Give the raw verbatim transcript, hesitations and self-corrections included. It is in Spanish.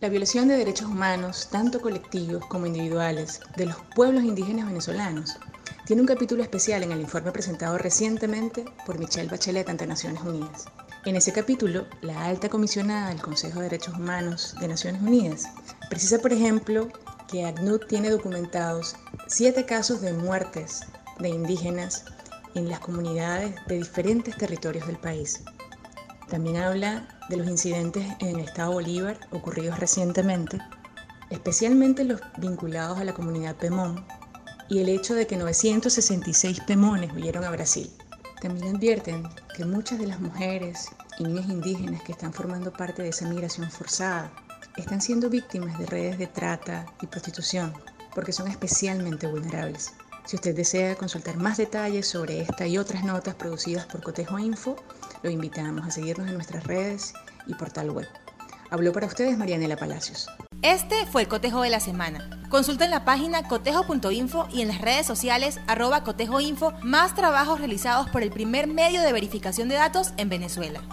La violación de derechos humanos, tanto colectivos como individuales, de los pueblos indígenas venezolanos, tiene un capítulo especial en el informe presentado recientemente por Michelle Bachelet ante Naciones Unidas. En ese capítulo, la alta comisionada del Consejo de Derechos Humanos de Naciones Unidas precisa, por ejemplo, que ACNUD tiene documentados siete casos de muertes de indígenas en las comunidades de diferentes territorios del país. También habla de los incidentes en el estado Bolívar ocurridos recientemente, especialmente los vinculados a la comunidad Pemón y el hecho de que novecientos sesenta y seis Pemones huyeron a Brasil. También advierten que muchas de las mujeres y niñas indígenas que están formando parte de esa migración forzada están siendo víctimas de redes de trata y prostitución porque son especialmente vulnerables. Si usted desea consultar más detalles sobre esta y otras notas producidas por Cotejo Info, lo invitamos a seguirnos en nuestras redes y portal web. Habló para ustedes Marianela Palacios. Este fue el Cotejo de la Semana. Consulta en la página cotejo punto info y en las redes sociales arroba cotejoinfo más trabajos realizados por el primer medio de verificación de datos en Venezuela.